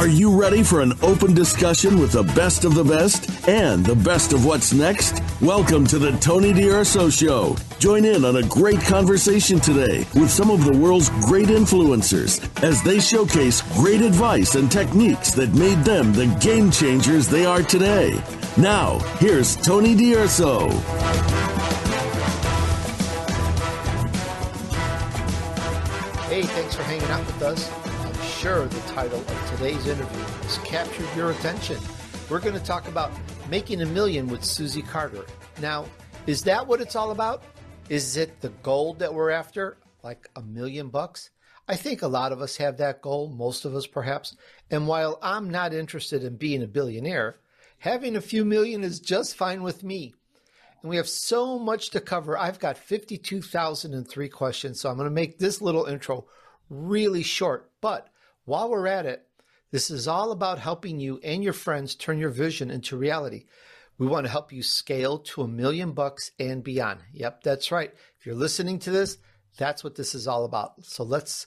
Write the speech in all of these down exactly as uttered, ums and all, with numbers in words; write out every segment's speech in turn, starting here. Are you ready for an open discussion with the best of the best and the best of what's next? Welcome to the Tony D'Urso Show. Join in on a great conversation today with some of the world's great influencers as they showcase great advice and techniques that made them the game changers they are today. Now, here's Tony D'Urso. Hey, thanks for hanging out with us. I'm sure the title of today's interview has captured your attention. We're going to talk about making a million with Susie Carder. Now, is that what it's all about? Is it the goal that we're after, like a million bucks? I think a lot of us have that goal, most of us perhaps. And while I'm not interested in being a billionaire, having a few million is just fine with me. And we have so much to cover. I've got fifty-two thousand three questions, so I'm going to make this little intro really short. But while we're at it, this is all about helping you and your friends turn your vision into reality. We want to help you scale to a million bucks and beyond. Yep, that's right. If you're listening to this, that's what this is all about. So let's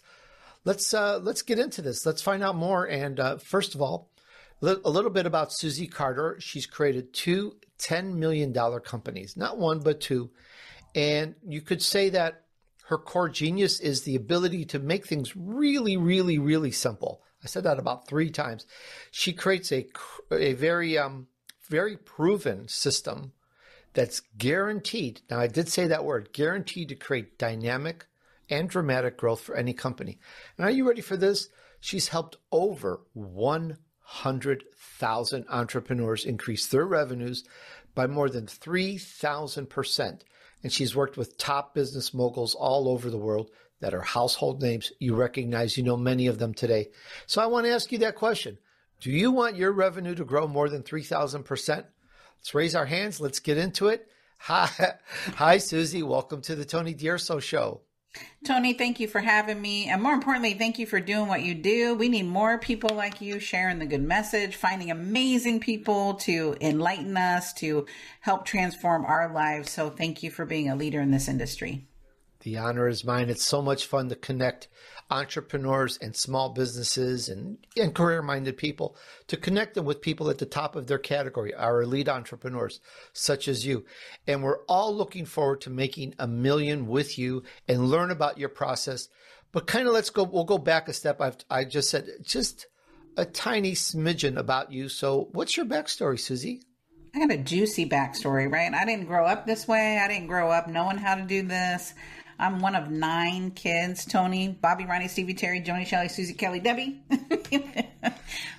let's uh, let's get into this. Let's find out more. And uh, first of all, a little bit about Susie Carder. She's created two ten million dollar companies, not one, but two. And you could say that her core genius is the ability to make things really, really, really simple. I said that about three times. She creates a, a very, um, very proven system that's guaranteed. Now, I did say that word, guaranteed to create dynamic and dramatic growth for any company. And are you ready for this? She's helped over one one hundred thousand entrepreneurs increase their revenues by more than three thousand percent. And she's worked with top business moguls all over the world that are household names. You recognize, you know many of them today. So I want to ask you that question. Do you want your revenue to grow more than three thousand percent? Let's raise our hands. Let's get into it. Hi, Hi Susie. Welcome to the Tony D'Urso Show. Tony, thank you for having me. And more importantly, thank you for doing what you do. We need more people like you sharing the good message, finding amazing people to enlighten us, to help transform our lives. So thank you for being a leader in this industry. The honor is mine. It's so much fun to connect entrepreneurs and small businesses and, and career-minded people, to connect them with people at the top of their category, our elite entrepreneurs such as you. And we're all looking forward to making a million with you and learn about your process. But kind of let's go, we'll go back a step. I've, I just said just a tiny smidgen about you. So what's your backstory, Susie? I got a juicy backstory, right? I didn't grow up this way. I didn't grow up knowing how to do this. I'm one of nine kids, Tony, Bobby, Ronnie, Stevie, Terry, Joni, Shelley, Susie, Kelly, Debbie.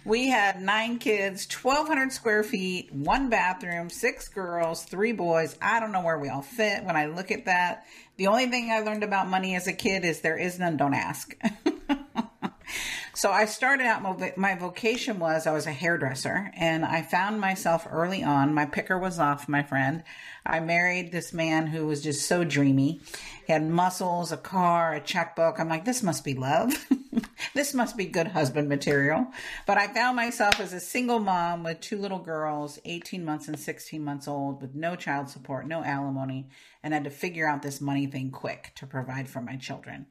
We had nine kids, twelve hundred square feet, one bathroom, six girls, three boys. I don't know where we all fit when I look at that. The only thing I learned about money as a kid is there is none, don't ask. So I started out, my, my vocation was I was a hairdresser, and I found myself early on, my picker was off, my friend. I married this man who was just so dreamy. He had muscles, a car, a checkbook. I'm like, this must be love. This must be good husband material. But I found myself as a single mom with two little girls, eighteen months and sixteen months old, with no child support, no alimony, and had to figure out this money thing quick to provide for my children.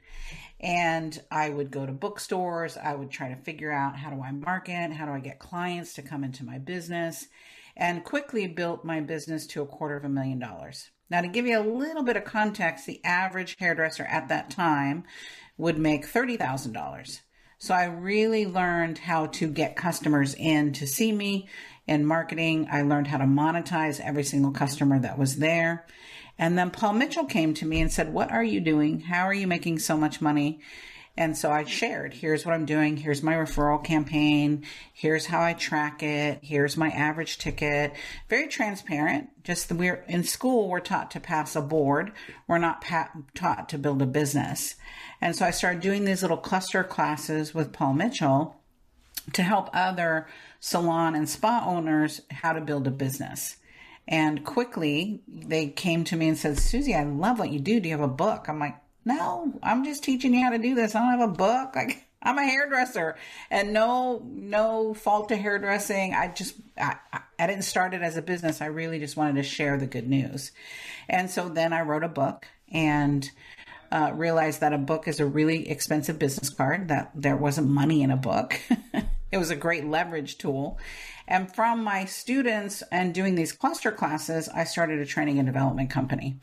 And I would go to bookstores. I would try to figure out, how do I market? How do I get clients to come into my business? And quickly built my business to a quarter of a million dollars. Now, to give you a little bit of context, the average hairdresser at that time would make thirty thousand dollars. So I really learned how to get customers in to see me in marketing. I learned how to monetize every single customer that was there. And then Paul Mitchell came to me and said, what are you doing? How are you making so much money? And so I shared, here's what I'm doing. Here's my referral campaign. Here's how I track it. Here's my average ticket. Very transparent. Just the, we're in school, we're taught to pass a board. We're not pa- taught to build a business. And so I started doing these little cluster classes with Paul Mitchell to help other salon and spa owners how to build a business. And quickly they came to me and said, Susie, I love what you do. Do you have a book? I'm like, no, I'm just teaching you how to do this. I don't have a book. Like, I'm a hairdresser, and no, no fault to hairdressing. I just, I, I didn't start it as a business. I really just wanted to share the good news. And so then I wrote a book and uh, realized that a book is a really expensive business card, that there wasn't money in a book. It was a great leverage tool. And from my students and doing these cluster classes, I started a training and development company.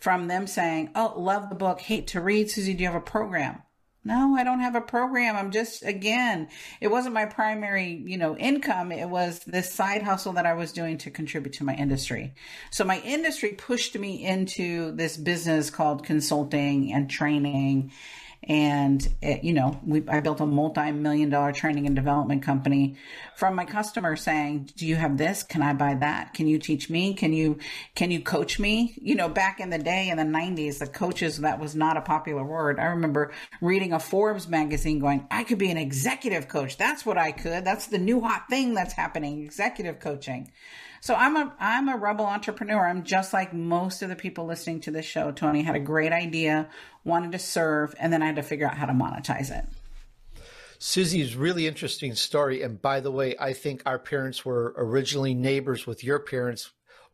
From them saying, oh, love the book, hate to read. Susie, do you have a program? No, I don't have a program. I'm just, again, it wasn't my primary, you know, income. It was this side hustle that I was doing to contribute to my industry. So my industry pushed me into this business called consulting and training. And, it, you know, we, I built a multi-million dollar training and development company from my customer saying, do you have this? Can I buy that? Can you teach me? Can you, can you coach me? You know, back in the day in the nineties, the coaches, that was not a popular word. I remember reading a Forbes magazine going, I could be an executive coach. That's what I could. That's the new hot thing that's happening, executive coaching. So I'm a, I'm a rebel entrepreneur. I'm just like most of the people listening to this show. Tony had a great idea, wanted to serve, and then I had to figure out how to monetize it. Susie's really interesting story. And by the way, I think our parents were originally neighbors with your parents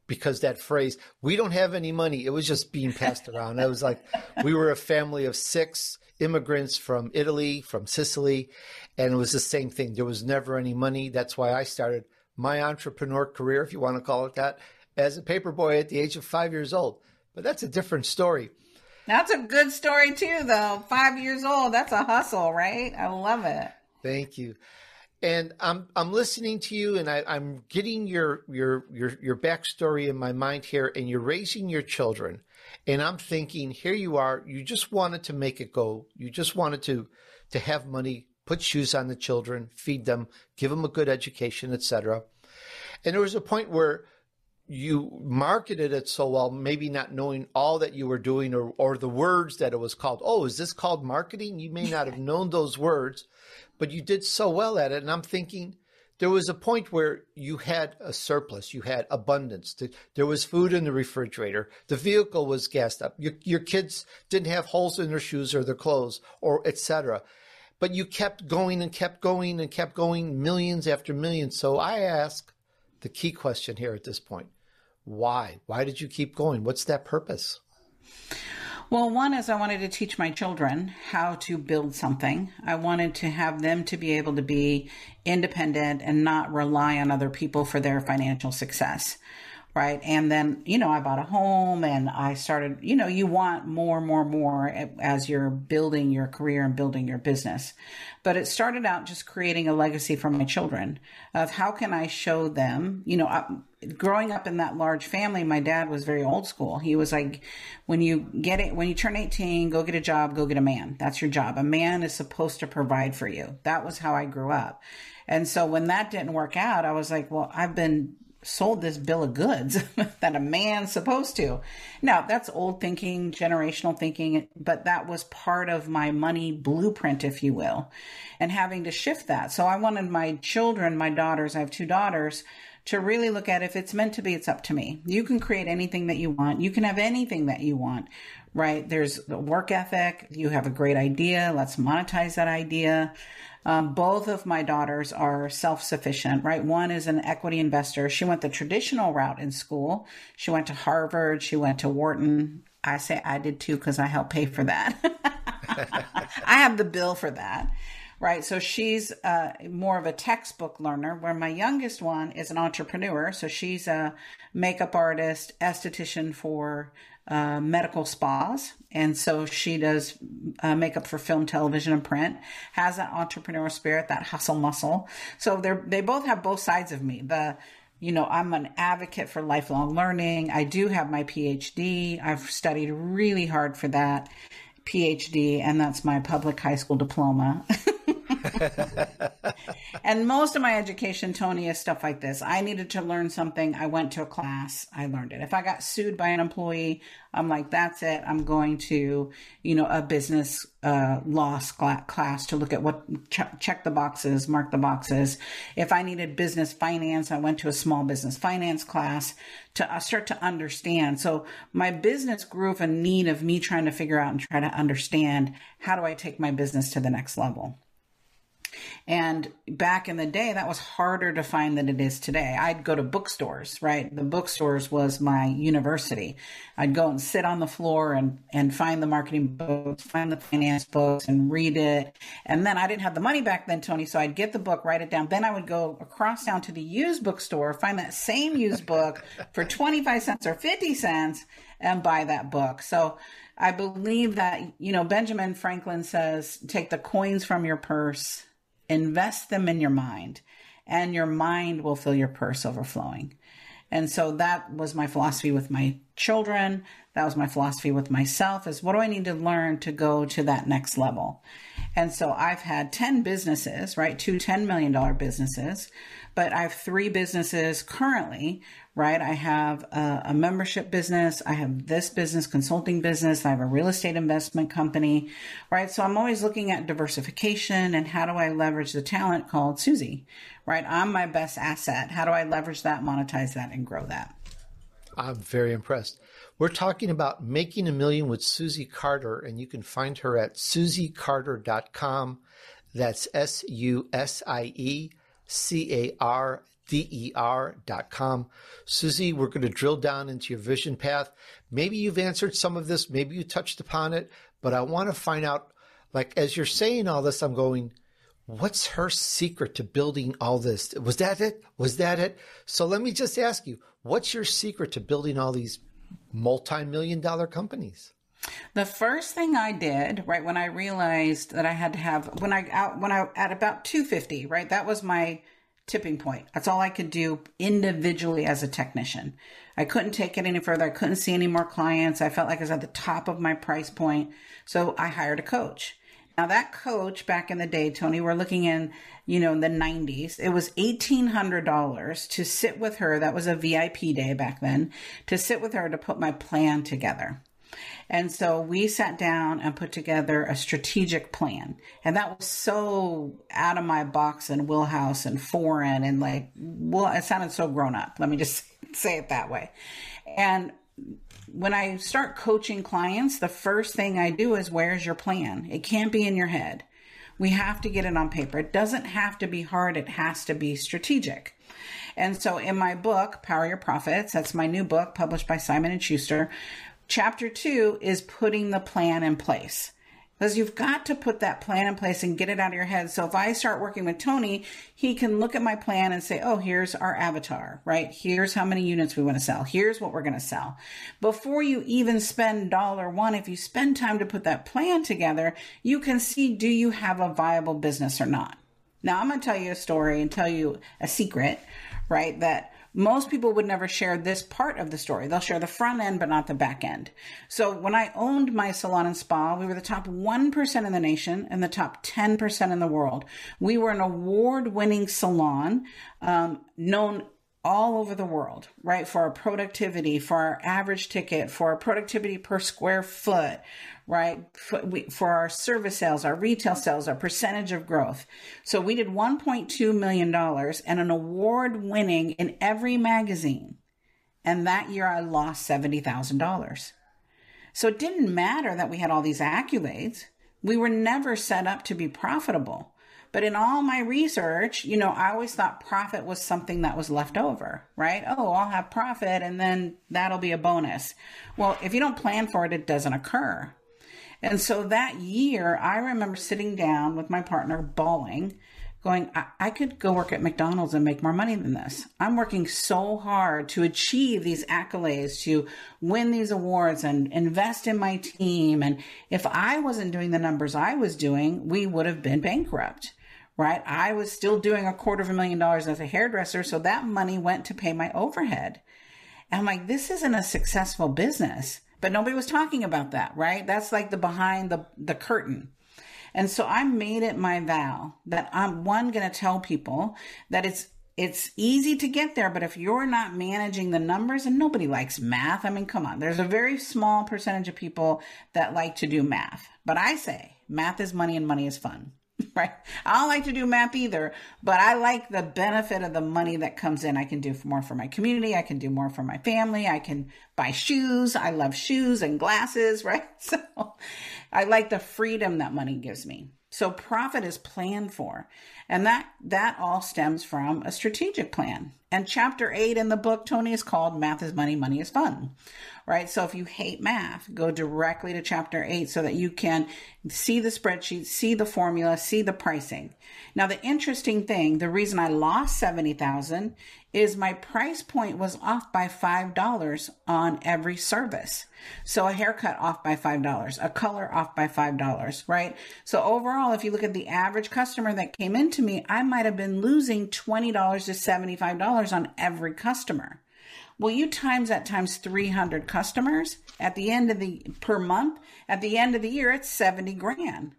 because that phrase, we don't have any money. It was just being passed around. I was like, we were a family of six immigrants from Italy, from Sicily. And it was the same thing. There was never any money. That's why I started my entrepreneur career, if you want to call it that, as a paper boy at the age of five years old. But that's a different story. That's a good story too, though. Five years old, that's a hustle, right? I love it. Thank you. And I'm I'm listening to you, and I, I'm getting your your your your backstory in my mind here, and you're raising your children. And I'm thinking, here you are, you just wanted to make it go. You just wanted to to have money, put shoes on the children, feed them, give them a good education, et cetera. And there was a point where you marketed it so well, maybe not knowing all that you were doing or, or the words that it was called. Oh, is this called marketing? You may not have known those words, but you did so well at it. And I'm thinking there was a point where you had a surplus, you had abundance. There was food in the refrigerator. The vehicle was gassed up. Your, your kids didn't have holes in their shoes or their clothes or et cetera. But you kept going and kept going and kept going, millions after millions. So I ask the key question here at this point. Why? Why did you keep going? What's that purpose? Well, one is I wanted to teach my children how to build something. I wanted to have them to be able to be independent and not rely on other people for their financial success. Right. And then, you know, I bought a home and I started, you know, you want more, more, more as you're building your career and building your business. But it started out just creating a legacy for my children of how can I show them, you know, I, growing up in that large family, my dad was very old school. He was like, when you get it, when you turn eighteen, go get a job, go get a man. That's your job. A man is supposed to provide for you. That was how I grew up. And so when that didn't work out, I was like, well, I've been sold this bill of goods that a man's supposed to. Now, that's old thinking, generational thinking, but that was part of my money blueprint, if you will, and having to shift that. So I wanted my children, my daughters, I have two daughters, to really look at if it's meant to be, it's up to me. You can create anything that you want. You can have anything that you want, right? There's the work ethic. You have a great idea. Let's monetize that idea. Um, both of my daughters are self-sufficient, right? One is an equity investor. She went the traditional route in school. She went to Harvard. She went to Wharton. I say I did too because I helped pay for that. I have the bill for that, right? So she's uh, more of a textbook learner, where my youngest one is an entrepreneur. So she's a makeup artist, esthetician for Uh, medical spas. And so she does uh, makeup for film, television, and print, has that entrepreneurial spirit, that hustle muscle. So they're, they both have both sides of me. The, you know, I'm an advocate for lifelong learning. I do have my P H D. I've studied really hard for that P H D, and that's my public high school diploma. And most of my education, Tony, is stuff like this. I needed to learn something. I went to a class. I learned it. If I got sued by an employee, I'm like, that's it. I'm going to, you know, a business uh, law class to look at what, ch- check the boxes, mark the boxes. If I needed business finance, I went to a small business finance class to uh, start to understand. So my business grew from a need of me trying to figure out and try to understand, how do I take my business to the next level? And back in the day, that was harder to find than it is today. I'd go to bookstores, right? The bookstores was my university. I'd go and sit on the floor and, and find the marketing books, find the finance books and read it. And then I didn't have the money back then, Tony, so I'd get the book, write it down. Then I would go across town to the used bookstore, find that same used book for twenty-five cents or fifty cents and buy that book. So I believe that, you know, Benjamin Franklin says, take the coins from your purse, invest them in your mind, and your mind will fill your purse overflowing. And so that was my philosophy with my children. That was my philosophy with myself, is what do I need to learn to go to that next level? And so I've had ten businesses, right? Two ten million dollar businesses, but I have three businesses currently, right? I have a, a membership business. I have this business, consulting business. I have a real estate investment company, right? So I'm always looking at diversification and how do I leverage the talent called Susie, right? I'm my best asset. How do I leverage that, monetize that, and grow that? I'm very impressed. We're talking about Making a Million with Susie Carder, and you can find her at susie carder dot com. That's S U S I E C A R D E R dot com. Susie, we're going to drill down into your vision path. Maybe you've answered some of this. Maybe you touched upon it, but I want to find out, like, as you're saying all this, I'm going, what's her secret to building all this? Was that it? Was that it? So let me just ask you, what's your secret to building all these multi-million dollar companies? The first thing I did, right, when I realized that I had to have, when I, out, when I, at about two fifty, right, that was my tipping point. That's all I could do individually as a technician. I couldn't take it any further. I couldn't see any more clients. I felt like I was at the top of my price point. So I hired a coach. Now that coach back in the day, Tony, we're looking in, you know, in the nineties, it was eighteen hundred dollars to sit with her. That was a V I P day back then, to sit with her to put my plan together. And so we sat down and put together a strategic plan. And that was so out of my box and wheelhouse and foreign and like, well, it sounded so grown up. Let me just say it that way. And when I start coaching clients, the first thing I do is, where's your plan? It can't be in your head. We have to get it on paper. It doesn't have to be hard. It has to be strategic. And so in my book, Power Your Profits, that's my new book published by Simon and Schuster, chapter two is putting the plan in place. Because you've got to put that plan in place and get it out of your head. So if I start working with Tony, he can look at my plan and say, oh, here's our avatar, right? Here's how many units we want to sell. Here's what we're going to sell. Before you even spend dollar one, if you spend time to put that plan together, you can see, do you have a viable business or not? Now, I'm going to tell you a story and tell you a secret, right, that most people would never share this part of the story. They'll share the front end, but not the back end. So when I owned my salon and spa, we were the top one percent in the nation and the top ten percent in the world. We were an award-winning salon, um, known all over the world, right? For our productivity, for our average ticket, for our productivity per square foot, right? For, we, for our service sales, our retail sales, our percentage of growth. So we did one point two million dollars and an award winning in every magazine. And that year I lost seventy thousand dollars. So it didn't matter that we had all these accolades. We were never set up to be profitable. But in all my research, you know, I always thought profit was something that was left over, right? Oh, I'll have profit and then that'll be a bonus. Well, if you don't plan for it, it doesn't occur. And so that year, I remember sitting down with my partner, bawling, going, I, I could go work at McDonald's and make more money than this. I'm working so hard to achieve these accolades, to win these awards and invest in my team. And if I wasn't doing the numbers I was doing, we would have been bankrupt, right? I was still doing a quarter of a million dollars as a hairdresser. So that money went to pay my overhead. And I'm like, this isn't a successful business, but nobody was talking about that, right? That's like the behind the, the curtain. And so I made it my vow that I'm, one, going to tell people that it's it's easy to get there, but if you're not managing the numbers, and nobody likes math, I mean, come on, there's a very small percentage of people that like to do math. But I say math is money and money is fun, right? I don't like to do math either, but I like the benefit of the money that comes in. I can do more for my community. I can do more for my family. I can buy shoes. I love shoes and glasses, right? So I like the freedom that money gives me. So profit is planned for. And that, that all stems from a strategic plan. And chapter eight in the book, Tony, is called Math is Money, Money is Fun, right? So if you hate math, go directly to chapter eight so that you can see the spreadsheet, see the formula, see the pricing. Now, the interesting thing, the reason I lost seventy thousand dollars is my price point was off by five dollars on every service. So a haircut off by five dollars, a color off by five dollars, right? So overall, if you look at the average customer that came into me, I might have been losing twenty to seventy-five dollars on every customer. Well, you times that times three hundred customers at the end of the per month, at the end of the year, it's seventy grand.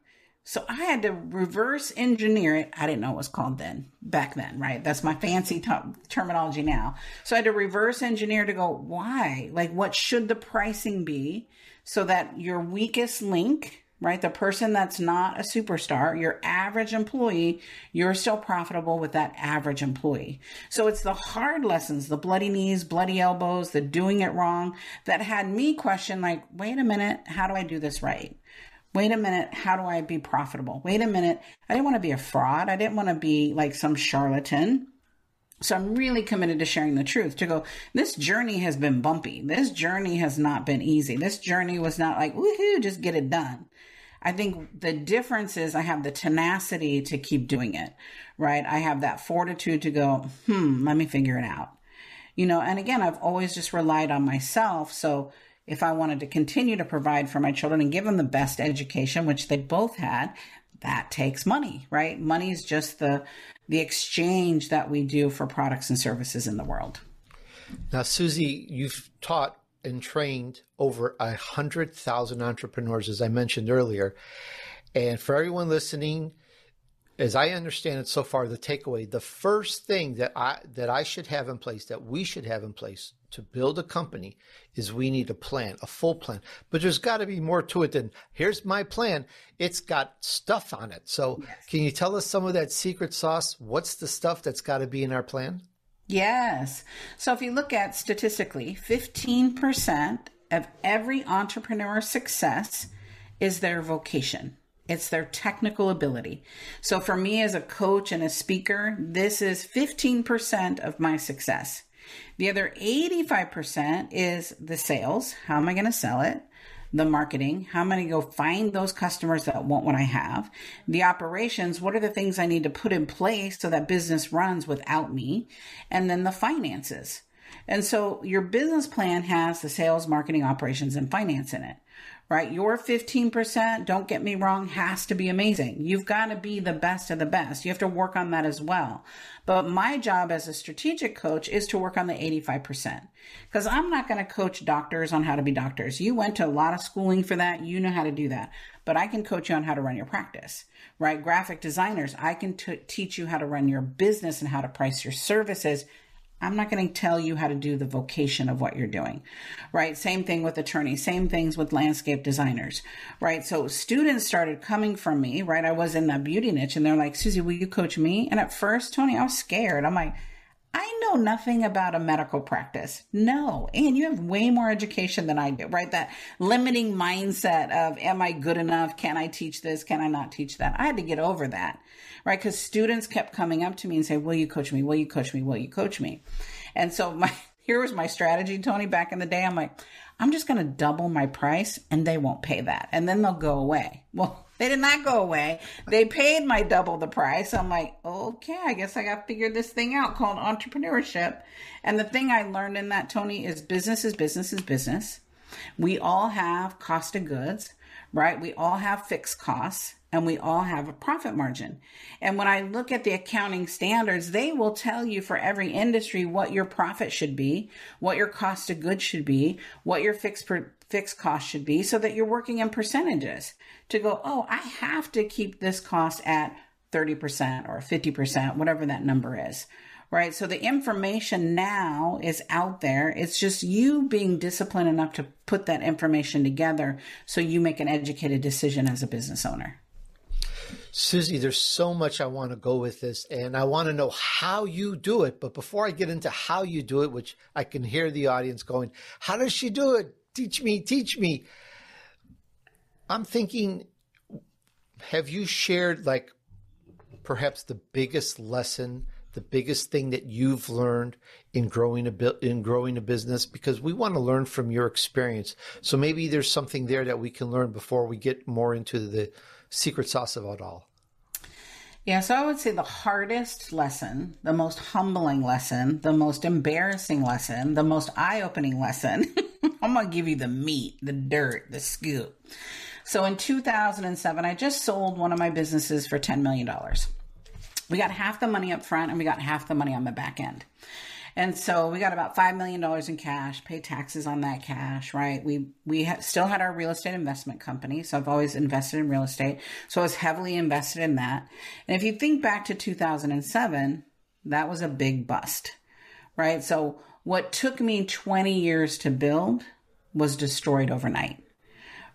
So I had to reverse engineer it. I didn't know it was called then back then, right? That's my fancy t- terminology now. So I had to reverse engineer to go, why? Like, what should the pricing be so that your weakest link, right? The person that's not a superstar, your average employee, you're still profitable with that average employee. So it's the hard lessons, the bloody knees, bloody elbows, the doing it wrong that had me question like, wait a minute, how do I do this right? Wait a minute, how do I be profitable? Wait a minute, I didn't want to be a fraud. I didn't want to be like some charlatan. So I'm really committed to sharing the truth, to go, this journey has been bumpy. This journey has not been easy. This journey was not like, woohoo, just get it done. I think the difference is I have the tenacity to keep doing it, right? I have that fortitude to go, hmm, let me figure it out. You know, and again, I've always just relied on myself. So if I wanted to continue to provide for my children and give them the best education, which they both had, that takes money, right? Money is just the the exchange that we do for products and services in the world. Now, Susie, you've taught and trained over one hundred thousand entrepreneurs, as I mentioned earlier. And for everyone listening, as I understand it so far, the takeaway, the first thing that I that I should have in place, that we should have in place to build a company is we need a plan, a full plan. But there's got to be more to it than here's my plan. It's got stuff on it. So yes. Can you tell us some of that secret sauce? What's the stuff that's got to be in our plan? Yes. So if you look at statistically, fifteen percent of every entrepreneur's success is their vocation. It's their technical ability. So for me as a coach and a speaker, this is fifteen percent of my success. The other eighty-five percent is the sales. How am I going to sell it? The marketing. How am I going to go find those customers that want what I have? The operations. What are the things I need to put in place so that business runs without me? And then the finances. And so your business plan has the sales, marketing, operations, and finance in it. Right? Your fifteen percent, don't get me wrong, has to be amazing. You've got to be the best of the best. You have to work on that as well. But my job as a strategic coach is to work on the eighty-five percent because I'm not going to coach doctors on how to be doctors. You went to a lot of schooling for that. You know how to do that. But I can coach you on how to run your practice, right? Graphic designers, I can t- teach you how to run your business and how to price your services. I'm not going to tell you how to do the vocation of what you're doing, right? Same thing with attorneys, same things with landscape designers, right? So students started coming from me, right? I was in that beauty niche and they're like, Susie, will you coach me? And at first, Tony, I was scared. I'm like, I know nothing about a medical practice. No. And you have way more education than I do, right? That limiting mindset of, am I good enough? Can I teach this? Can I not teach that? I had to get over that, right? Because students kept coming up to me and say, will you coach me? Will you coach me? Will you coach me? And so my, here was my strategy, Tony, back in the day. I'm like, I'm just going to double my price and they won't pay that. And then they'll go away. Well, they did not go away. They paid my double the price. I'm like, okay, I guess I got to figure this thing out called entrepreneurship. And the thing I learned in that, Tony, is business is business is business. We all have cost of goods, right? We all have fixed costs and we all have a profit margin. And when I look at the accounting standards, they will tell you for every industry what your profit should be, what your cost of goods should be, what your fixed per- fixed cost should be so that you're working in percentages to go, oh, I have to keep this cost at thirty percent or fifty percent, whatever that number is, right? So the information now is out there. It's just you being disciplined enough to put that information together so you make an educated decision as a business owner. Susie, there's so much I want to go with this, and I want to know how you do it. But before I get into how you do it, which I can hear the audience going, how does she do it? Teach me, teach me. I'm thinking, have you shared, like, perhaps the biggest lesson, the biggest thing that you've learned in growing a in growing a business? Because we want to learn from your experience. So maybe there's something there that we can learn before we get more into the secret sauce of it all. Yeah, so I would say the hardest lesson, the most humbling lesson, the most embarrassing lesson, the most eye-opening lesson, I'm going to give you the meat, the dirt, the scoop. So in two thousand seven, I just sold one of my businesses for ten million dollars. We got half the money up front and we got half the money on the back end. And so we got about five million dollars in cash, paid taxes on that cash, right? We we ha- still had our real estate investment company. So I've always invested in real estate. So I was heavily invested in that. And if you think back to two thousand seven, that was a big bust, right? So what took me twenty years to build was destroyed overnight.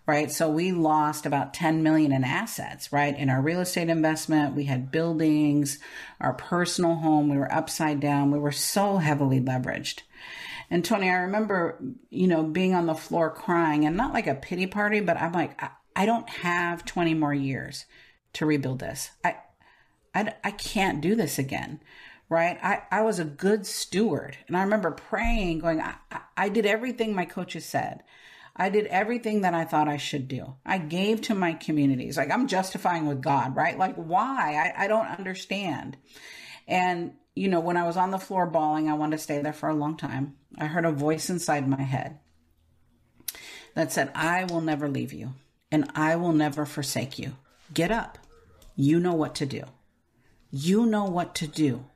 Right. So we lost about ten million in assets, right? In our real estate investment, we had buildings, our personal home, we were upside down. We were so heavily leveraged. And Tony, I remember, you know, being on the floor crying, and not like a pity party, but I'm like, I, I don't have twenty more years to rebuild this. I, I, I can't do this again. Right. I, I was a good steward. And I remember praying, going, I, I did everything my coaches said. I did everything that I thought I should do. I gave to my communities. Like, I'm justifying with God, right? Like, why? I, I don't understand. And, you know, when I was on the floor bawling, I wanted to stay there for a long time. I heard a voice inside my head that said, I will never leave you and I will never forsake you. Get up. You know what to do. You know what to do.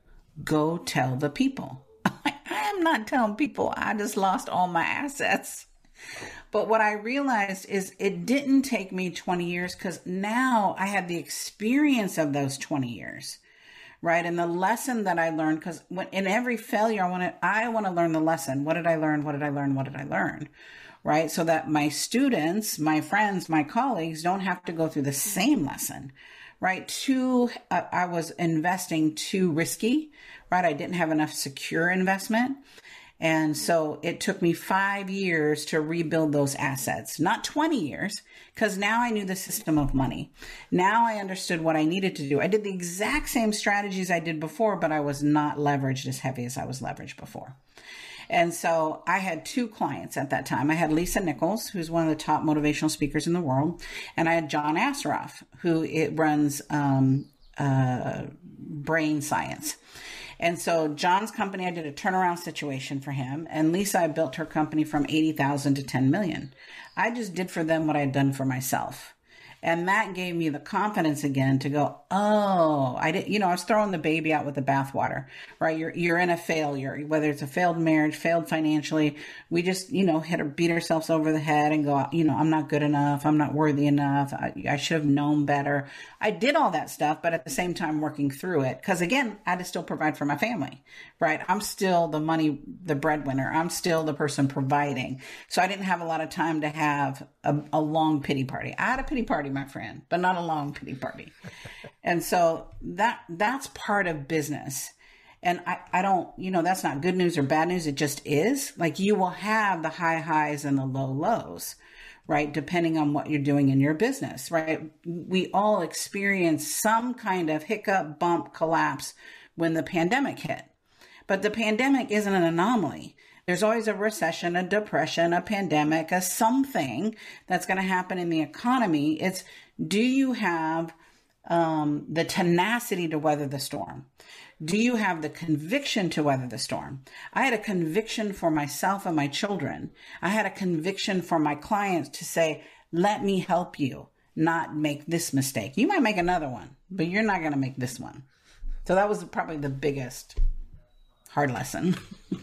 Go tell the people. I am not telling people. I just lost all my assets. But what I realized is it didn't take me twenty years, because now I had the experience of those twenty years, right? And the lesson that I learned, because in every failure, I want to I want to learn the lesson. What did I learn? What did I learn? What did I learn? Right? So that my students, my friends, my colleagues don't have to go through the same lesson, right? Too, uh, I was investing too risky, right? I didn't have enough secure investment. And so it took me five years to rebuild those assets, not twenty years, because now I knew the system of money. Now I understood what I needed to do. I did the exact same strategies I did before, but I was not leveraged as heavy as I was leveraged before. And so I had two clients at that time. I had Lisa Nichols, who's one of the top motivational speakers in the world. And I had John Assaraf, who it runs um, uh, Brain Science. And so John's company, I did a turnaround situation for him. And Lisa, I built her company from eighty thousand to ten million. I just did for them what I had done for myself. And that gave me the confidence again to go, oh, I didn't, you know, I was throwing the baby out with the bathwater, right? You're, you're in a failure, whether it's a failed marriage, failed financially. We just, you know, hit or beat ourselves over the head and go, you know, I'm not good enough. I'm not worthy enough. I, I should have known better. I did all that stuff, but at the same time working through it. Cause again, I had to still provide for my family, right? I'm still the money, the breadwinner. I'm still the person providing. So I didn't have a lot of time to have a, a long pity party. I had a pity party, my friend, but not a long pity party. And so that that's part of business. And I, I don't, you know, that's not good news or bad news. It just is. Like, you will have the high highs and the low lows, right? Depending on what you're doing in your business, right? We all experience some kind of hiccup, bump, collapse when the pandemic hit. But the pandemic isn't an anomaly. There's always a recession, a depression, a pandemic, a something that's going to happen in the economy. It's, do you have um, the tenacity to weather the storm? Do you have the conviction to weather the storm? I had a conviction for myself and my children. I had a conviction for my clients to say, let me help you not make this mistake. You might make another one, but you're not going to make this one. So that was probably the biggest hard lesson.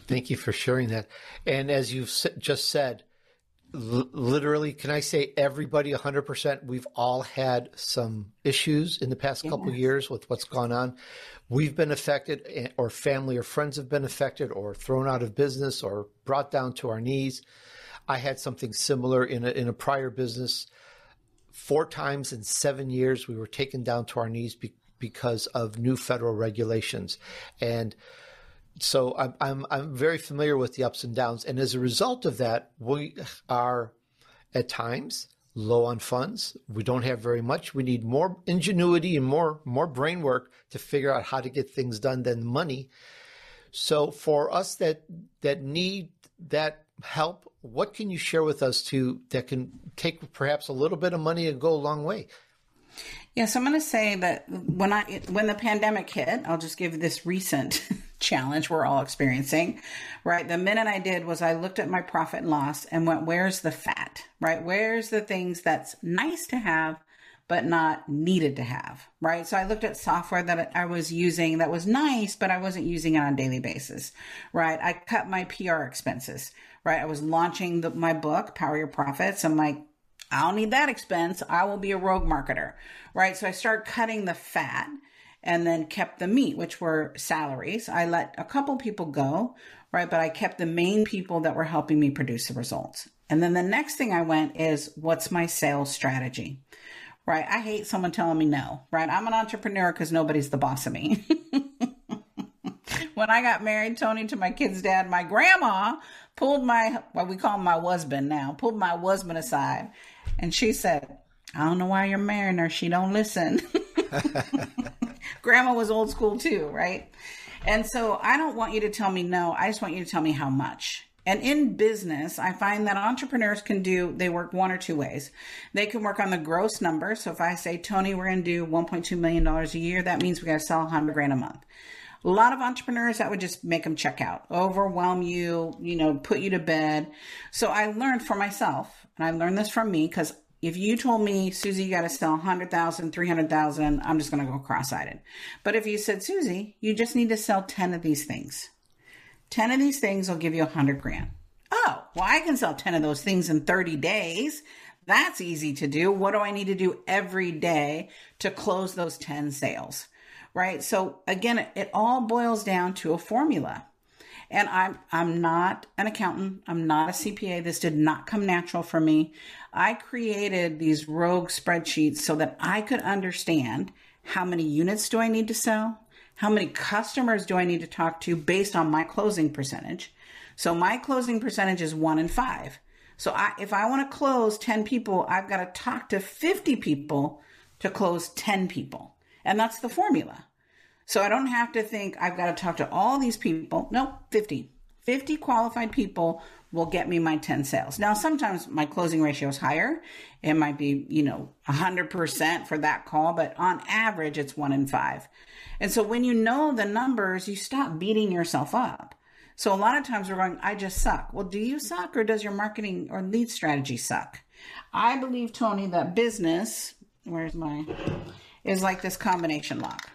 Thank you for sharing that. And as you've just said, l- literally, can I say everybody one hundred percent, we've all had some issues in the past yes. couple of years with what's gone on. We've been affected, or family or friends have been affected, or thrown out of business, or brought down to our knees. I had something similar in a, in a prior business. Four times in seven years, we were taken down to our knees be- because of new federal regulations. And So I'm, I'm I'm very familiar with the ups and downs. And as a result of that, we are at times low on funds. We don't have very much. We need more ingenuity and more, more brain work to figure out how to get things done than money. So for us that, that need that help, what can you share with us to that can take perhaps a little bit of money and go a long way? Yes, I'm going to say that when I when the pandemic hit, I'll just give this recent challenge we're all experiencing, right? The minute I did was I looked at my profit and loss and went, where's the fat, right? Where's the things that's nice to have, but not needed to have, right? So I looked at software that I was using that was nice, but I wasn't using it on a daily basis, right? I cut my P R expenses, right? I was launching the, my book, Power Your Profits. I'm like, I don't need that expense. I will be a rogue marketer, right? So I started cutting the fat and then kept the meat, which were salaries. I let a couple people go, right? But I kept the main people that were helping me produce the results. And then the next thing I went is, what's my sales strategy, right? I hate someone telling me no, right? I'm an entrepreneur because nobody's the boss of me. When I got married, Tony, to my kid's dad, my grandma pulled my, well, we call him my husband now, pulled my husband aside. And she said, I don't know why you're marrying her. She don't listen. Grandma was old school too, right? And so I don't want you to tell me no. I just want you to tell me how much. And in business, I find that entrepreneurs can do, they work one or two ways. They can work on the gross number. So if I say, Tony, we're going to do one point two million dollars a year, that means we got to sell one hundred grand a month. A lot of entrepreneurs, that would just make them check out, overwhelm you, you know, put you to bed. So I learned for myself, and I learned this from me, because if you told me, Susie, you got to sell one hundred thousand, three hundred thousand, I'm just going to go cross-eyed. But if you said, Susie, you just need to sell ten of these things. ten of these things will give you one hundred grand. Oh, well, I can sell ten of those things in thirty days. That's easy to do. What do I need to do every day to close those ten sales? Right. So again, it all boils down to a formula. And I'm, I'm not an accountant. I'm not a C P A. This did not come natural for me. I created these rogue spreadsheets so that I could understand how many units do I need to sell? How many customers do I need to talk to based on my closing percentage? So my closing percentage is one in five. So I, if I want to close ten people, I've got to talk to fifty people to close ten people. And that's the formula. So I don't have to think I've got to talk to all these people. Nope, fifty. fifty qualified people will get me my ten sales. Now, sometimes my closing ratio is higher. It might be, you know, one hundred percent for that call, but on average, it's one in five. And so when you know the numbers, you stop beating yourself up. So a lot of times we're going, I just suck. Well, do you suck or does your marketing or lead strategy suck? I believe, Tony, that business, where's my... is like this combination lock.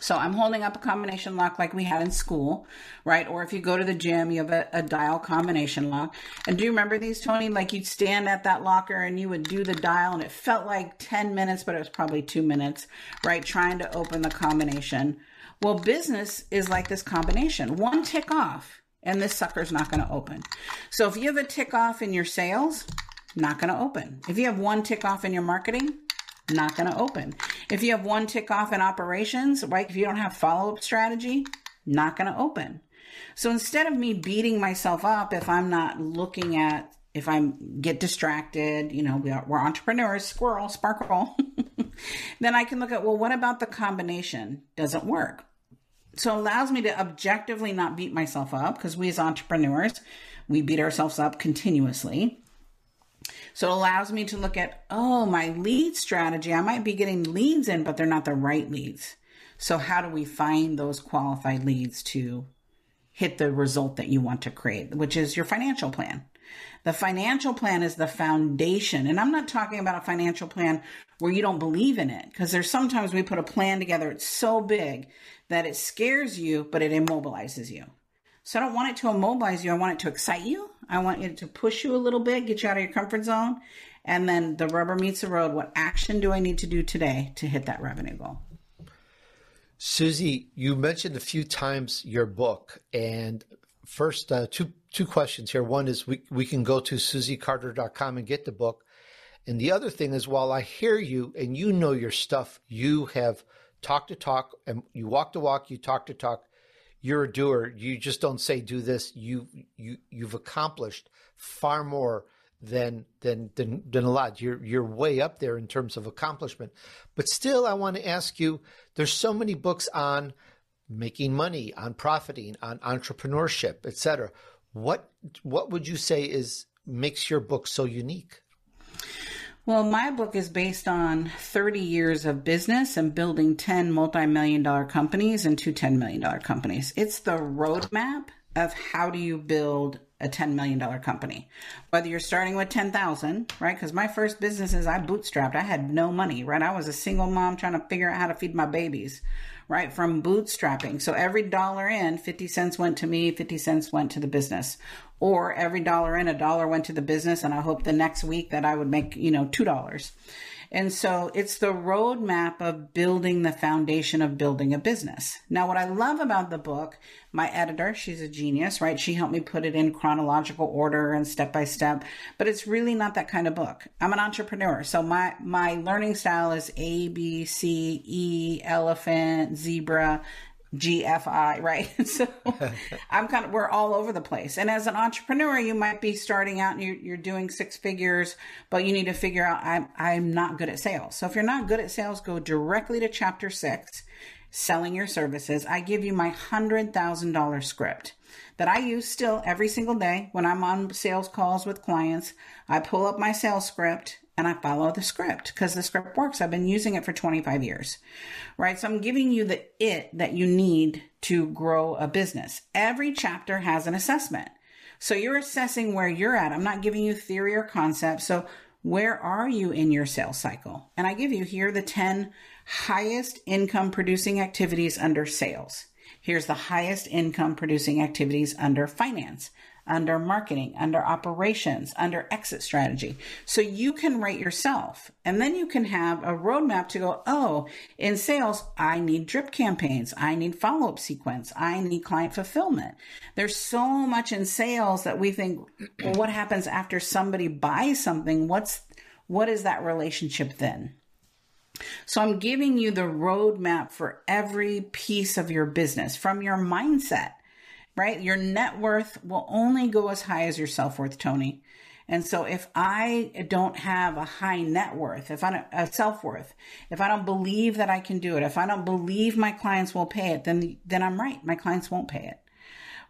So I'm holding up a combination lock like we had in school, right? Or if you go to the gym, you have a, a dial combination lock. And do you remember these, Tony? Like you'd stand at that locker and you would do the dial and it felt like ten minutes, but it was probably two minutes, right? Trying to open the combination. Well, business is like this combination. One tick off and this sucker's not gonna open. So if you have a tick off in your sales, not gonna open. If you have one tick off in your marketing, not going to open. If you have one tick off in operations, right? If you don't have follow-up strategy, not going to open. So instead of me beating myself up, if I'm not looking at, if I get distracted, you know, we are, we're entrepreneurs, squirrel, sparkle, then I can look at, well, what about the combination doesn't work? So it allows me to objectively not beat myself up because we as entrepreneurs, we beat ourselves up continuously. So it allows me to look at, oh, my lead strategy. I might be getting leads in, but they're not the right leads. So how do we find those qualified leads to hit the result that you want to create, which is your financial plan? The financial plan is the foundation. And I'm not talking about a financial plan where you don't believe in it, because there's sometimes we put a plan together. It's so big that it scares you, but it immobilizes you. So I don't want it to immobilize you. I want it to excite you. I want it to push you a little bit, get you out of your comfort zone. And then the rubber meets the road. What action do I need to do today to hit that revenue goal? Susie, you mentioned a few times your book. And first, uh, two two questions here. One is we, we can go to susie carder dot com and get the book. And the other thing is, while I hear you and you know your stuff, you have talk to talk and you walk to walk, you talk to talk. You're a doer. You just don't say do this. You, you, you've accomplished far more than than than, than a lot. You're you're way up there in terms of accomplishment. But still, I want to ask you, there's so many books on making money, on profiting, on entrepreneurship, et cetera. What what would you say is makes your book so unique? Well, my book is based on thirty years of business and building ten multi-million dollar companies and two ten million dollar companies. It's the roadmap of how do you build a ten million dollar company, whether you're starting with ten thousand, right? Because my first businesses, I bootstrapped. I had no money, right? I was a single mom trying to figure out how to feed my babies, right? From bootstrapping. So every dollar in, fifty cents went to me, fifty cents went to the business. Or every dollar in, a dollar went to the business, and I hope the next week that I would make, you know, two dollars. And so it's the roadmap of building the foundation of building a business. Now, what I love about the book, my editor, she's a genius, right? She helped me put it in chronological order and step by step, but it's really not that kind of book. I'm an entrepreneur. So my, my learning style is A, B, C, E, elephant, zebra, G F I, right? So I'm kind of, we're all over the place. And as an entrepreneur, you might be starting out and you're, you're doing six figures, but you need to figure out, I'm, I'm not good at sales. So if you're not good at sales, go directly to chapter six, selling your services. I give you my one hundred thousand dollar script that I use still every single day when I'm on sales calls with clients. I pull up my sales script and I follow the script because the script works. I've been using it for twenty-five years, right? So I'm giving you the it that you need to grow a business. Every chapter has an assessment. So you're assessing where you're at. I'm not giving you theory or concepts. So where are you in your sales cycle? And I give you here the ten highest income producing activities under sales. Here's the highest income producing activities under finance, under marketing, under operations, under exit strategy. So you can rate yourself, and then you can have a roadmap to go, oh, in sales, I need drip campaigns. I need follow-up sequence. I need client fulfillment. There's so much in sales that we think, well, what happens after somebody buys something? What's, what is that relationship then? So I'm giving you the roadmap for every piece of your business from your mindset. Right? Your net worth will only go as high as your self-worth, Tony. And so if I don't have a high net worth, if I don't a self-worth, if I don't believe that I can do it, if I don't believe my clients will pay it, then, then I'm right. My clients won't pay it.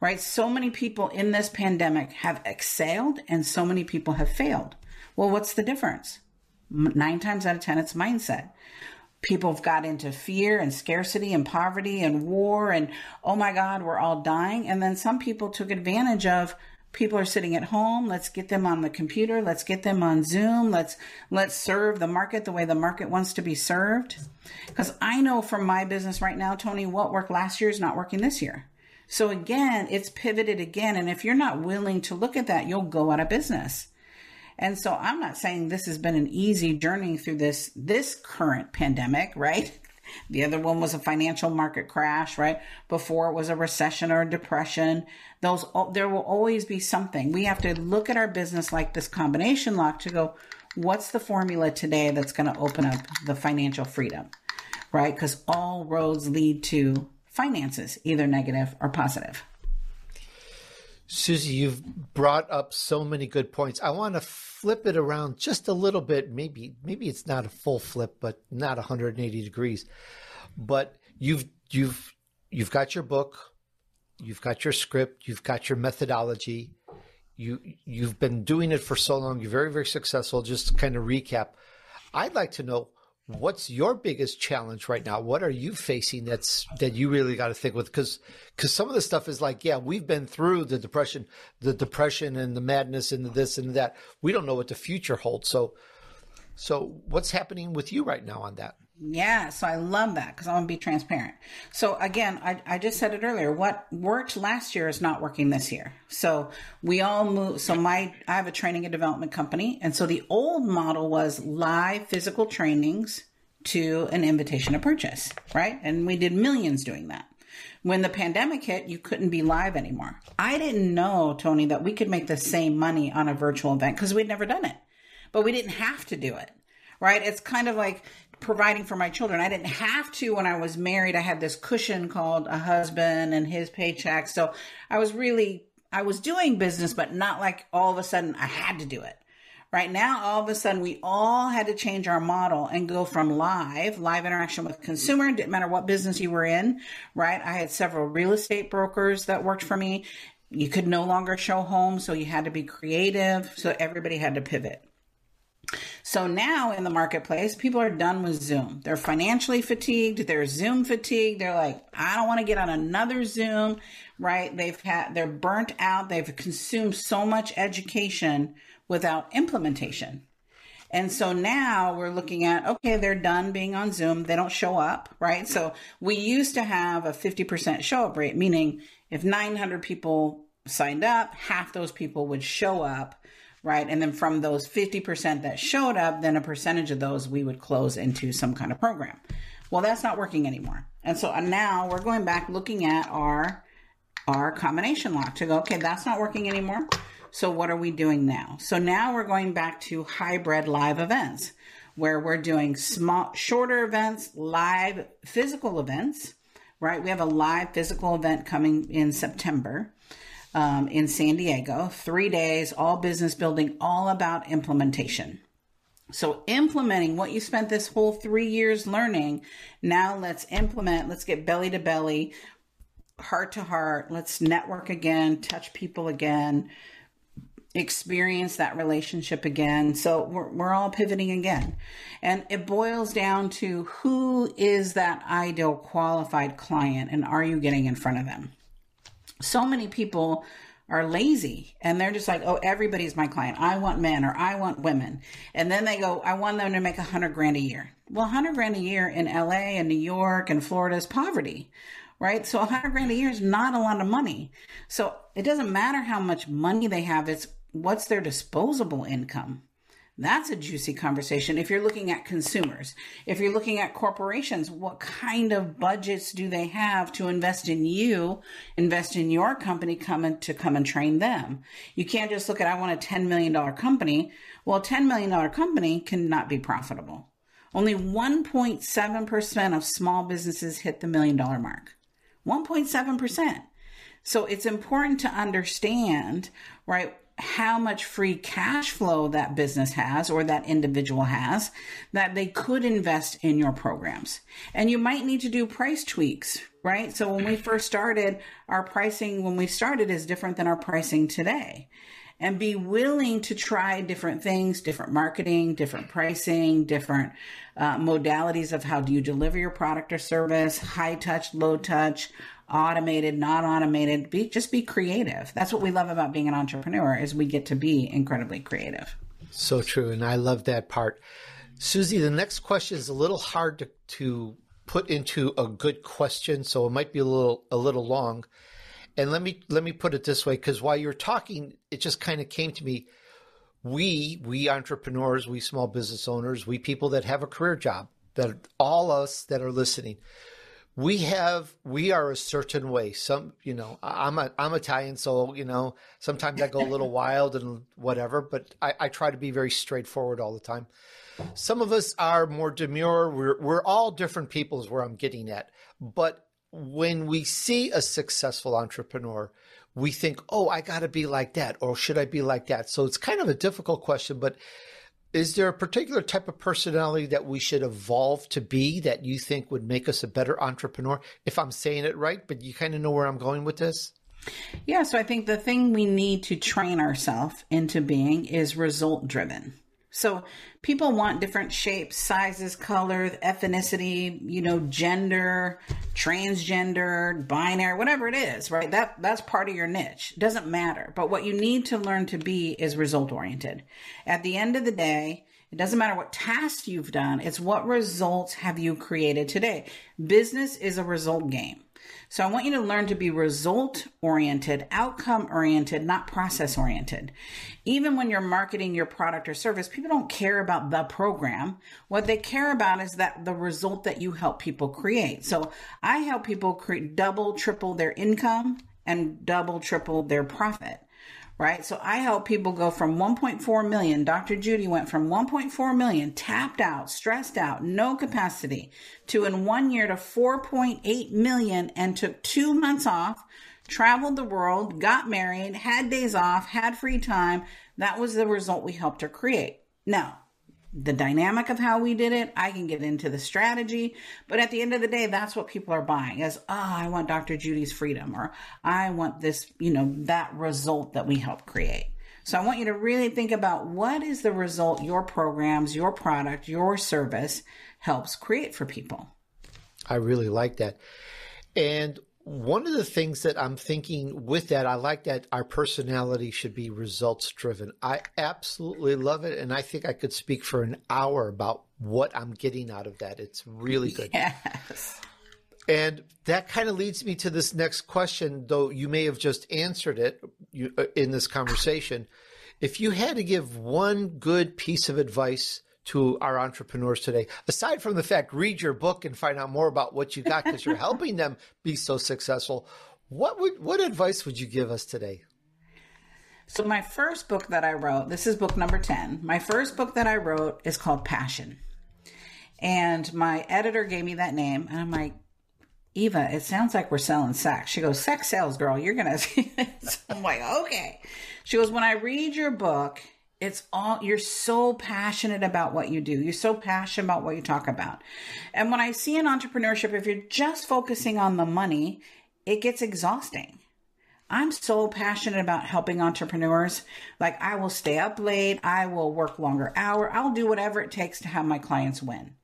Right? So many people in this pandemic have excelled and so many people have failed. Well, what's the difference? Nine times out of ten, it's mindset. People have got into fear and scarcity and poverty and war and, oh my God, we're all dying. And then some people took advantage of people are sitting at home. Let's get them on the computer. Let's get them on Zoom. Let's, let's serve the market the way the market wants to be served. Because I know from my business right now, Tony, what worked last year is not working this year. So again, it's pivoted again. And if you're not willing to look at that, you'll go out of business. And so I'm not saying this has been an easy journey through this, this current pandemic, right? The other one was a financial market crash, right? Before it was a recession or a depression. Those, there will always be something. We have to look at our business like this combination lock to go, what's the formula today that's going to open up the financial freedom, right? Because all roads lead to finances, either negative or positive. Susie, you've brought up so many good points. I want to flip it around just a little bit. Maybe, maybe it's not a full flip, but not one hundred eighty degrees. But you've you've you've got your book, you've got your script, you've got your methodology. You you've been doing it for so long. You're very, very successful. Just to kind of recap, I'd like to know what's your biggest challenge right now. What are you facing that's that you really got to think with? Because because some of the stuff is like, yeah, we've been through the depression, the depression and the madness and the this and that. We don't know what the future holds. So, so what's happening with you right now on that? Yeah, so I love that because I want to be transparent. So again, I, I just said it earlier, what worked last year is not working this year. So we all move. So my, I have a training and development company. And so the old model was live physical trainings to an invitation to purchase, right? And we did millions doing that. When the pandemic hit, you couldn't be live anymore. I didn't know, Tony, that we could make the same money on a virtual event because we'd never done it, but we didn't have to do it, right? It's kind of like providing for my children. I didn't have to when I was married. I had this cushion called a husband and his paycheck. So I was really, I was doing business, but not like all of a sudden I had to do it. Right now, all of a sudden, we all had to change our model and go from live, live interaction with consumer, didn't matter what business you were in, right? I had several real estate brokers that worked for me. You could no longer show home, so you had to be creative. So everybody had to pivot. So now in the marketplace, people are done with Zoom. They're financially fatigued. They're Zoom fatigued. They're like, I don't want to get on another Zoom, right? They've had, they're burnt out. They've consumed so much education without implementation. And so now we're looking at, okay, they're done being on Zoom. They don't show up, right? So we used to have a fifty percent show up rate, meaning if nine hundred people signed up, half those people would show up, right? And then from those fifty percent that showed up, then a percentage of those we would close into some kind of program. Well, that's not working anymore. And so now we're going back looking at our, our combination lock to go, okay, that's not working anymore. So what are we doing now? So now we're going back to hybrid live events where we're doing small, shorter events, live physical events, right? We have a live physical event coming in September. Um, in San Diego, three days, all business building, all about implementation. So implementing what you spent this whole three years learning. Now let's implement, let's get belly to belly, heart to heart. Let's network again, touch people again, experience that relationship again. So we're, we're all pivoting again. And it boils down to who is that ideal qualified client and are you getting in front of them? So many people are lazy and they're just like, oh, everybody's my client. I want men or I want women. And then they go, I want them to make a hundred grand a year. Well, a hundred grand a year in L A and New York and Florida is poverty, right? So a hundred grand a year is not a lot of money. So it doesn't matter how much money they have. It's what's their disposable income. That's a juicy conversation. If you're looking at consumers, if you're looking at corporations, what kind of budgets do they have to invest in you, invest in your company, come and to come and train them? You can't just look at, I want a ten million dollars company. Well, a ten million dollars company cannot be profitable. Only one point seven percent of small businesses hit the million dollar mark. one point seven percent. So it's important to understand, right, how much free cash flow that business has or that individual has that they could invest in your programs. And you might need to do price tweaks, right? So when we first started, our pricing when we started is different than our pricing today. And be willing to try different things, different marketing, different pricing, different uh, modalities of how do you deliver your product or service, high touch, low touch, automated, not automated. Be, just be creative. That's what we love about being an entrepreneur is we get to be incredibly creative. So true. And I love that part. Susie, the next question is a little hard to, to put into a good question. So it might be a little, a little long. And let me let me put it this way, because while you're talking, it just kind of came to me. We, we entrepreneurs, we small business owners, we people that have a career job, that all us that are listening, we have, we are a certain way. Some, you know, I'm a, I'm Italian, so, you know, sometimes I go a little wild and whatever, but I, I try to be very straightforward all the time. Some of us are more demure. We're, we're all different people is where I'm getting at. But when we see a successful entrepreneur, we think, oh, I got to be like that, or should I be like that? So it's kind of a difficult question, but is there a particular type of personality that we should evolve to be that you think would make us a better entrepreneur? If I'm saying it right, but you kind of know where I'm going with this? Yeah, so I think the thing we need to train ourselves into being is result driven. So people want different shapes, sizes, color, ethnicity, you know, gender, transgender, binary, whatever it is, right? That that's part of your niche. It doesn't matter. But what you need to learn to be is result oriented. At the end of the day, it doesn't matter what task you've done. It's what results have you created today. Business is a result game. So I want you to learn to be result-oriented, outcome-oriented, not process-oriented. Even when you're marketing your product or service, people don't care about the program. What they care about is that the result that you help people create. So I help people create double, triple their income and double, triple their profit, right? So I help people go from one point four million. Doctor Judy went from one point four million, tapped out, stressed out, no capacity, to in one year to four point eight million and took two months off, traveled the world, got married, had days off, had free time, That was the result we helped her create. Now, the dynamic of how we did it, I can get into the strategy, but at the end of the day, that's what people are buying is, oh, I want Doctor Judy's freedom, or I want this, you know, that result that we helped create. So I want you to really think about what is the result your programs, your product, your service helps create for people. I really like that. And one of the things that I'm thinking with that, I like that our personality should be results driven. I absolutely love it. And I think I could speak for an hour about what I'm getting out of that. It's really good. Yes. And that kind of leads me to this next question, though you may have just answered it you, uh, in this conversation. If you had to give one good piece of advice to our entrepreneurs today, aside from the fact, read your book and find out more about what you got because you're helping them be so successful, what would what advice would you give us today? So my first book that I wrote, this is book number ten. My first book that I wrote is called Passion. And my editor gave me that name, and I'm like, Eva, it sounds like we're selling sex. She goes, sex sells, girl. You're going to see this. I'm like, okay. She goes, when I read your book, it's all, you're so passionate about what you do. You're so passionate about what you talk about. And when I see in entrepreneurship, if you're just focusing on the money, it gets exhausting. I'm so passionate about helping entrepreneurs. Like, I will stay up late. I will work longer hours. I'll do whatever it takes to have my clients win.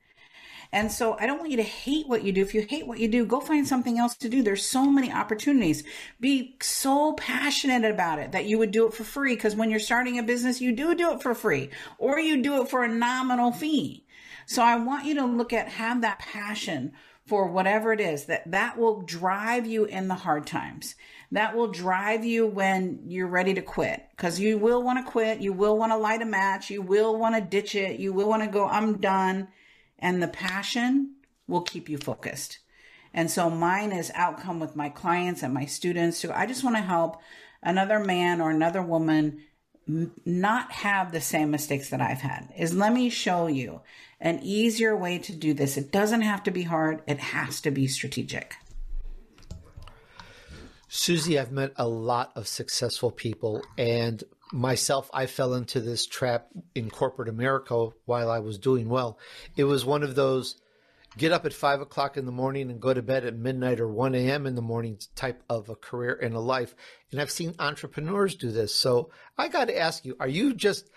And so I don't want you to hate what you do. If you hate what you do, go find something else to do. There's so many opportunities. Be so passionate about it that you would do it for free. Because when you're starting a business, you do do it for free, or you do it for a nominal fee. So I want you to look at, have that passion for whatever it is that that will drive you in the hard times. That will drive you when you're ready to quit, because you will want to quit. You will want to light a match. You will want to ditch it. You will want to go, I'm done. And the passion will keep you focused. And so mine is outcome with my clients and my students. So I just want to help another man or another woman not have the same mistakes that I've had. Is let me show you an easier way to do this. It doesn't have to be hard. It has to be strategic. Susie, I've met a lot of successful people, and myself, I fell into this trap in corporate America while I was doing well. It was one of those get up at five o'clock in the morning and go to bed at midnight or one a.m. in the morning type of a career and a life. And I've seen entrepreneurs do this. So I got to ask you, are you just,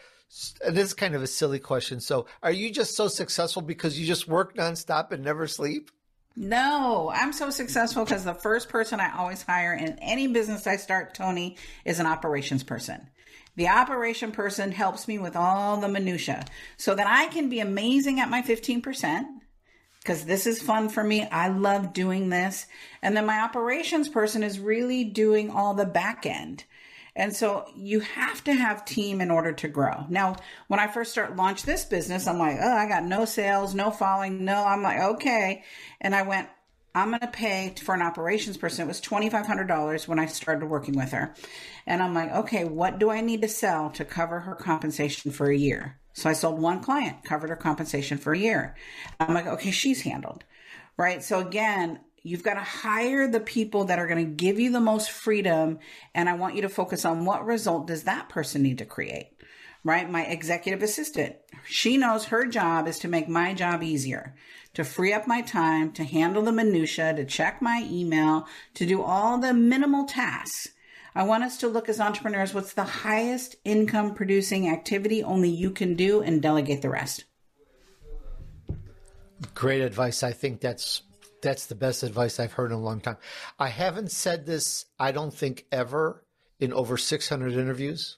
and this is kind of a silly question. So are you just so successful because you just work nonstop and never sleep? No, I'm so successful because the first person I always hire in any business I start, Tony, is an operations person. The operation person helps me with all the minutia so that I can be amazing at my fifteen percent, because this is fun for me. I love doing this. And then my operations person is really doing all the back end. And so you have to have team in order to grow. Now, when I first start launch this business, I'm like, oh, I got no sales, no following. No, I'm like, okay. And I went, I'm going to pay for an operations person. It was twenty-five hundred dollars when I started working with her. And I'm like, okay, what do I need to sell to cover her compensation for a year? So I sold one client, covered her compensation for a year. I'm like, okay, she's handled, right? So again, you've got to hire the people that are going to give you the most freedom. And I want you to focus on what result does that person need to create, right? My executive assistant, she knows her job is to make my job easier, to free up my time, to handle the minutia, to check my email, to do all the minimal tasks. I want us to look as entrepreneurs, what's the highest income producing activity only you can do, and delegate the rest. Great advice. I think that's that's the best advice I've heard in a long time. I haven't said this, I don't think, ever in over six hundred interviews.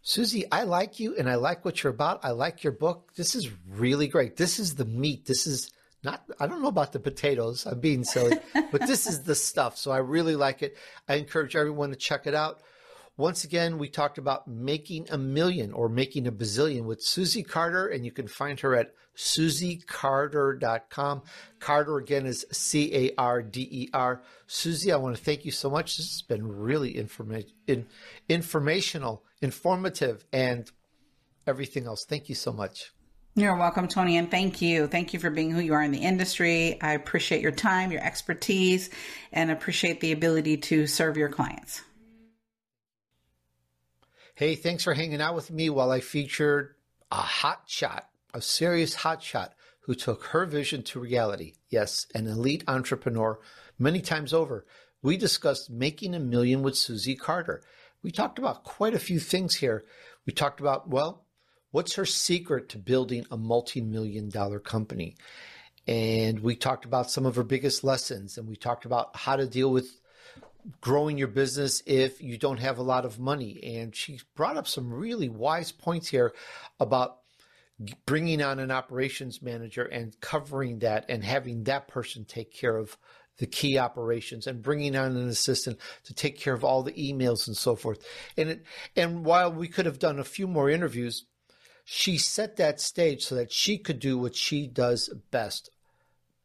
Susie, I like you and I like what you're about. I like your book. This is really great. This is the meat. This is not, I don't know about the potatoes. I'm being silly, but this is the stuff. So I really like it. I encourage everyone to check it out. Once again, we talked about making a million or making a bazillion with Susie Carder, and you can find her at susie carder dot com. Carder, again, is C A R D E R. Susie, I want to thank you so much. This has been really informa- in, informational, informative, and everything else. Thank you so much. You're welcome, Tony, and thank you. Thank you for being who you are in the industry. I appreciate your time, your expertise, and appreciate the ability to serve your clients. Hey, thanks for hanging out with me while I featured a hot shot, a serious hot shot who took her vision to reality. Yes, an elite entrepreneur many times over. We discussed making a million with Susie Carder. We talked about quite a few things here. We talked about, well, what's her secret to building a multi-million dollar company? And we talked about some of her biggest lessons, and we talked about how to deal with growing your business if you don't have a lot of money. And she brought up some really wise points here about bringing on an operations manager and covering that and having that person take care of the key operations, and bringing on an assistant to take care of all the emails and so forth. And it, and while we could have done a few more interviews, she set that stage so that she could do what she does best: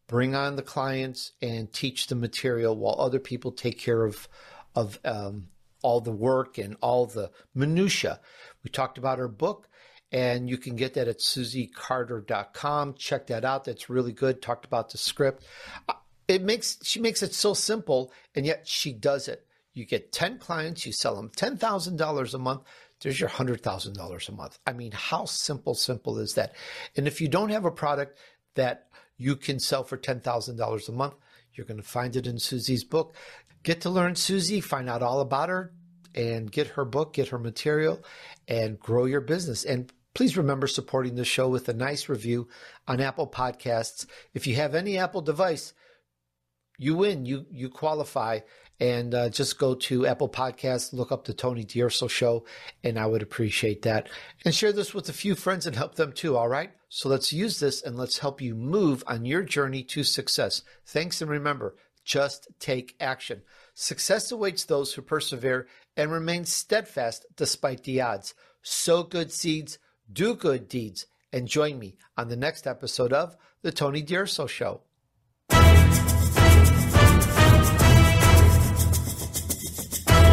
bring on the clients and teach the material while other people take care of of um, all the work and all the minutia. We talked about her book, and you can get that at susie carder dot com. Check that out. That's really good. Talked about the script. It makes she makes it so simple, and yet she does it. You get ten clients. You sell them ten thousand dollars a month. There's your one hundred thousand dollars a month. I mean, how simple, simple is that? And if you don't have a product that you can sell for ten thousand dollars a month, you're going to find it in Susie's book. Get to learn Susie, find out all about her, and get her book, get her material, and grow your business. And please remember supporting the show with a nice review on Apple Podcasts. If you have any Apple device, you win, you you qualify. And uh, just go to Apple Podcasts, look up the Tony D'Urso Show, and I would appreciate that. And share this with a few friends and help them too, all right? So let's use this and let's help you move on your journey to success. Thanks, and remember, just take action. Success awaits those who persevere and remain steadfast despite the odds. Sow good seeds, do good deeds, and join me on the next episode of The Tony D'Urso Show.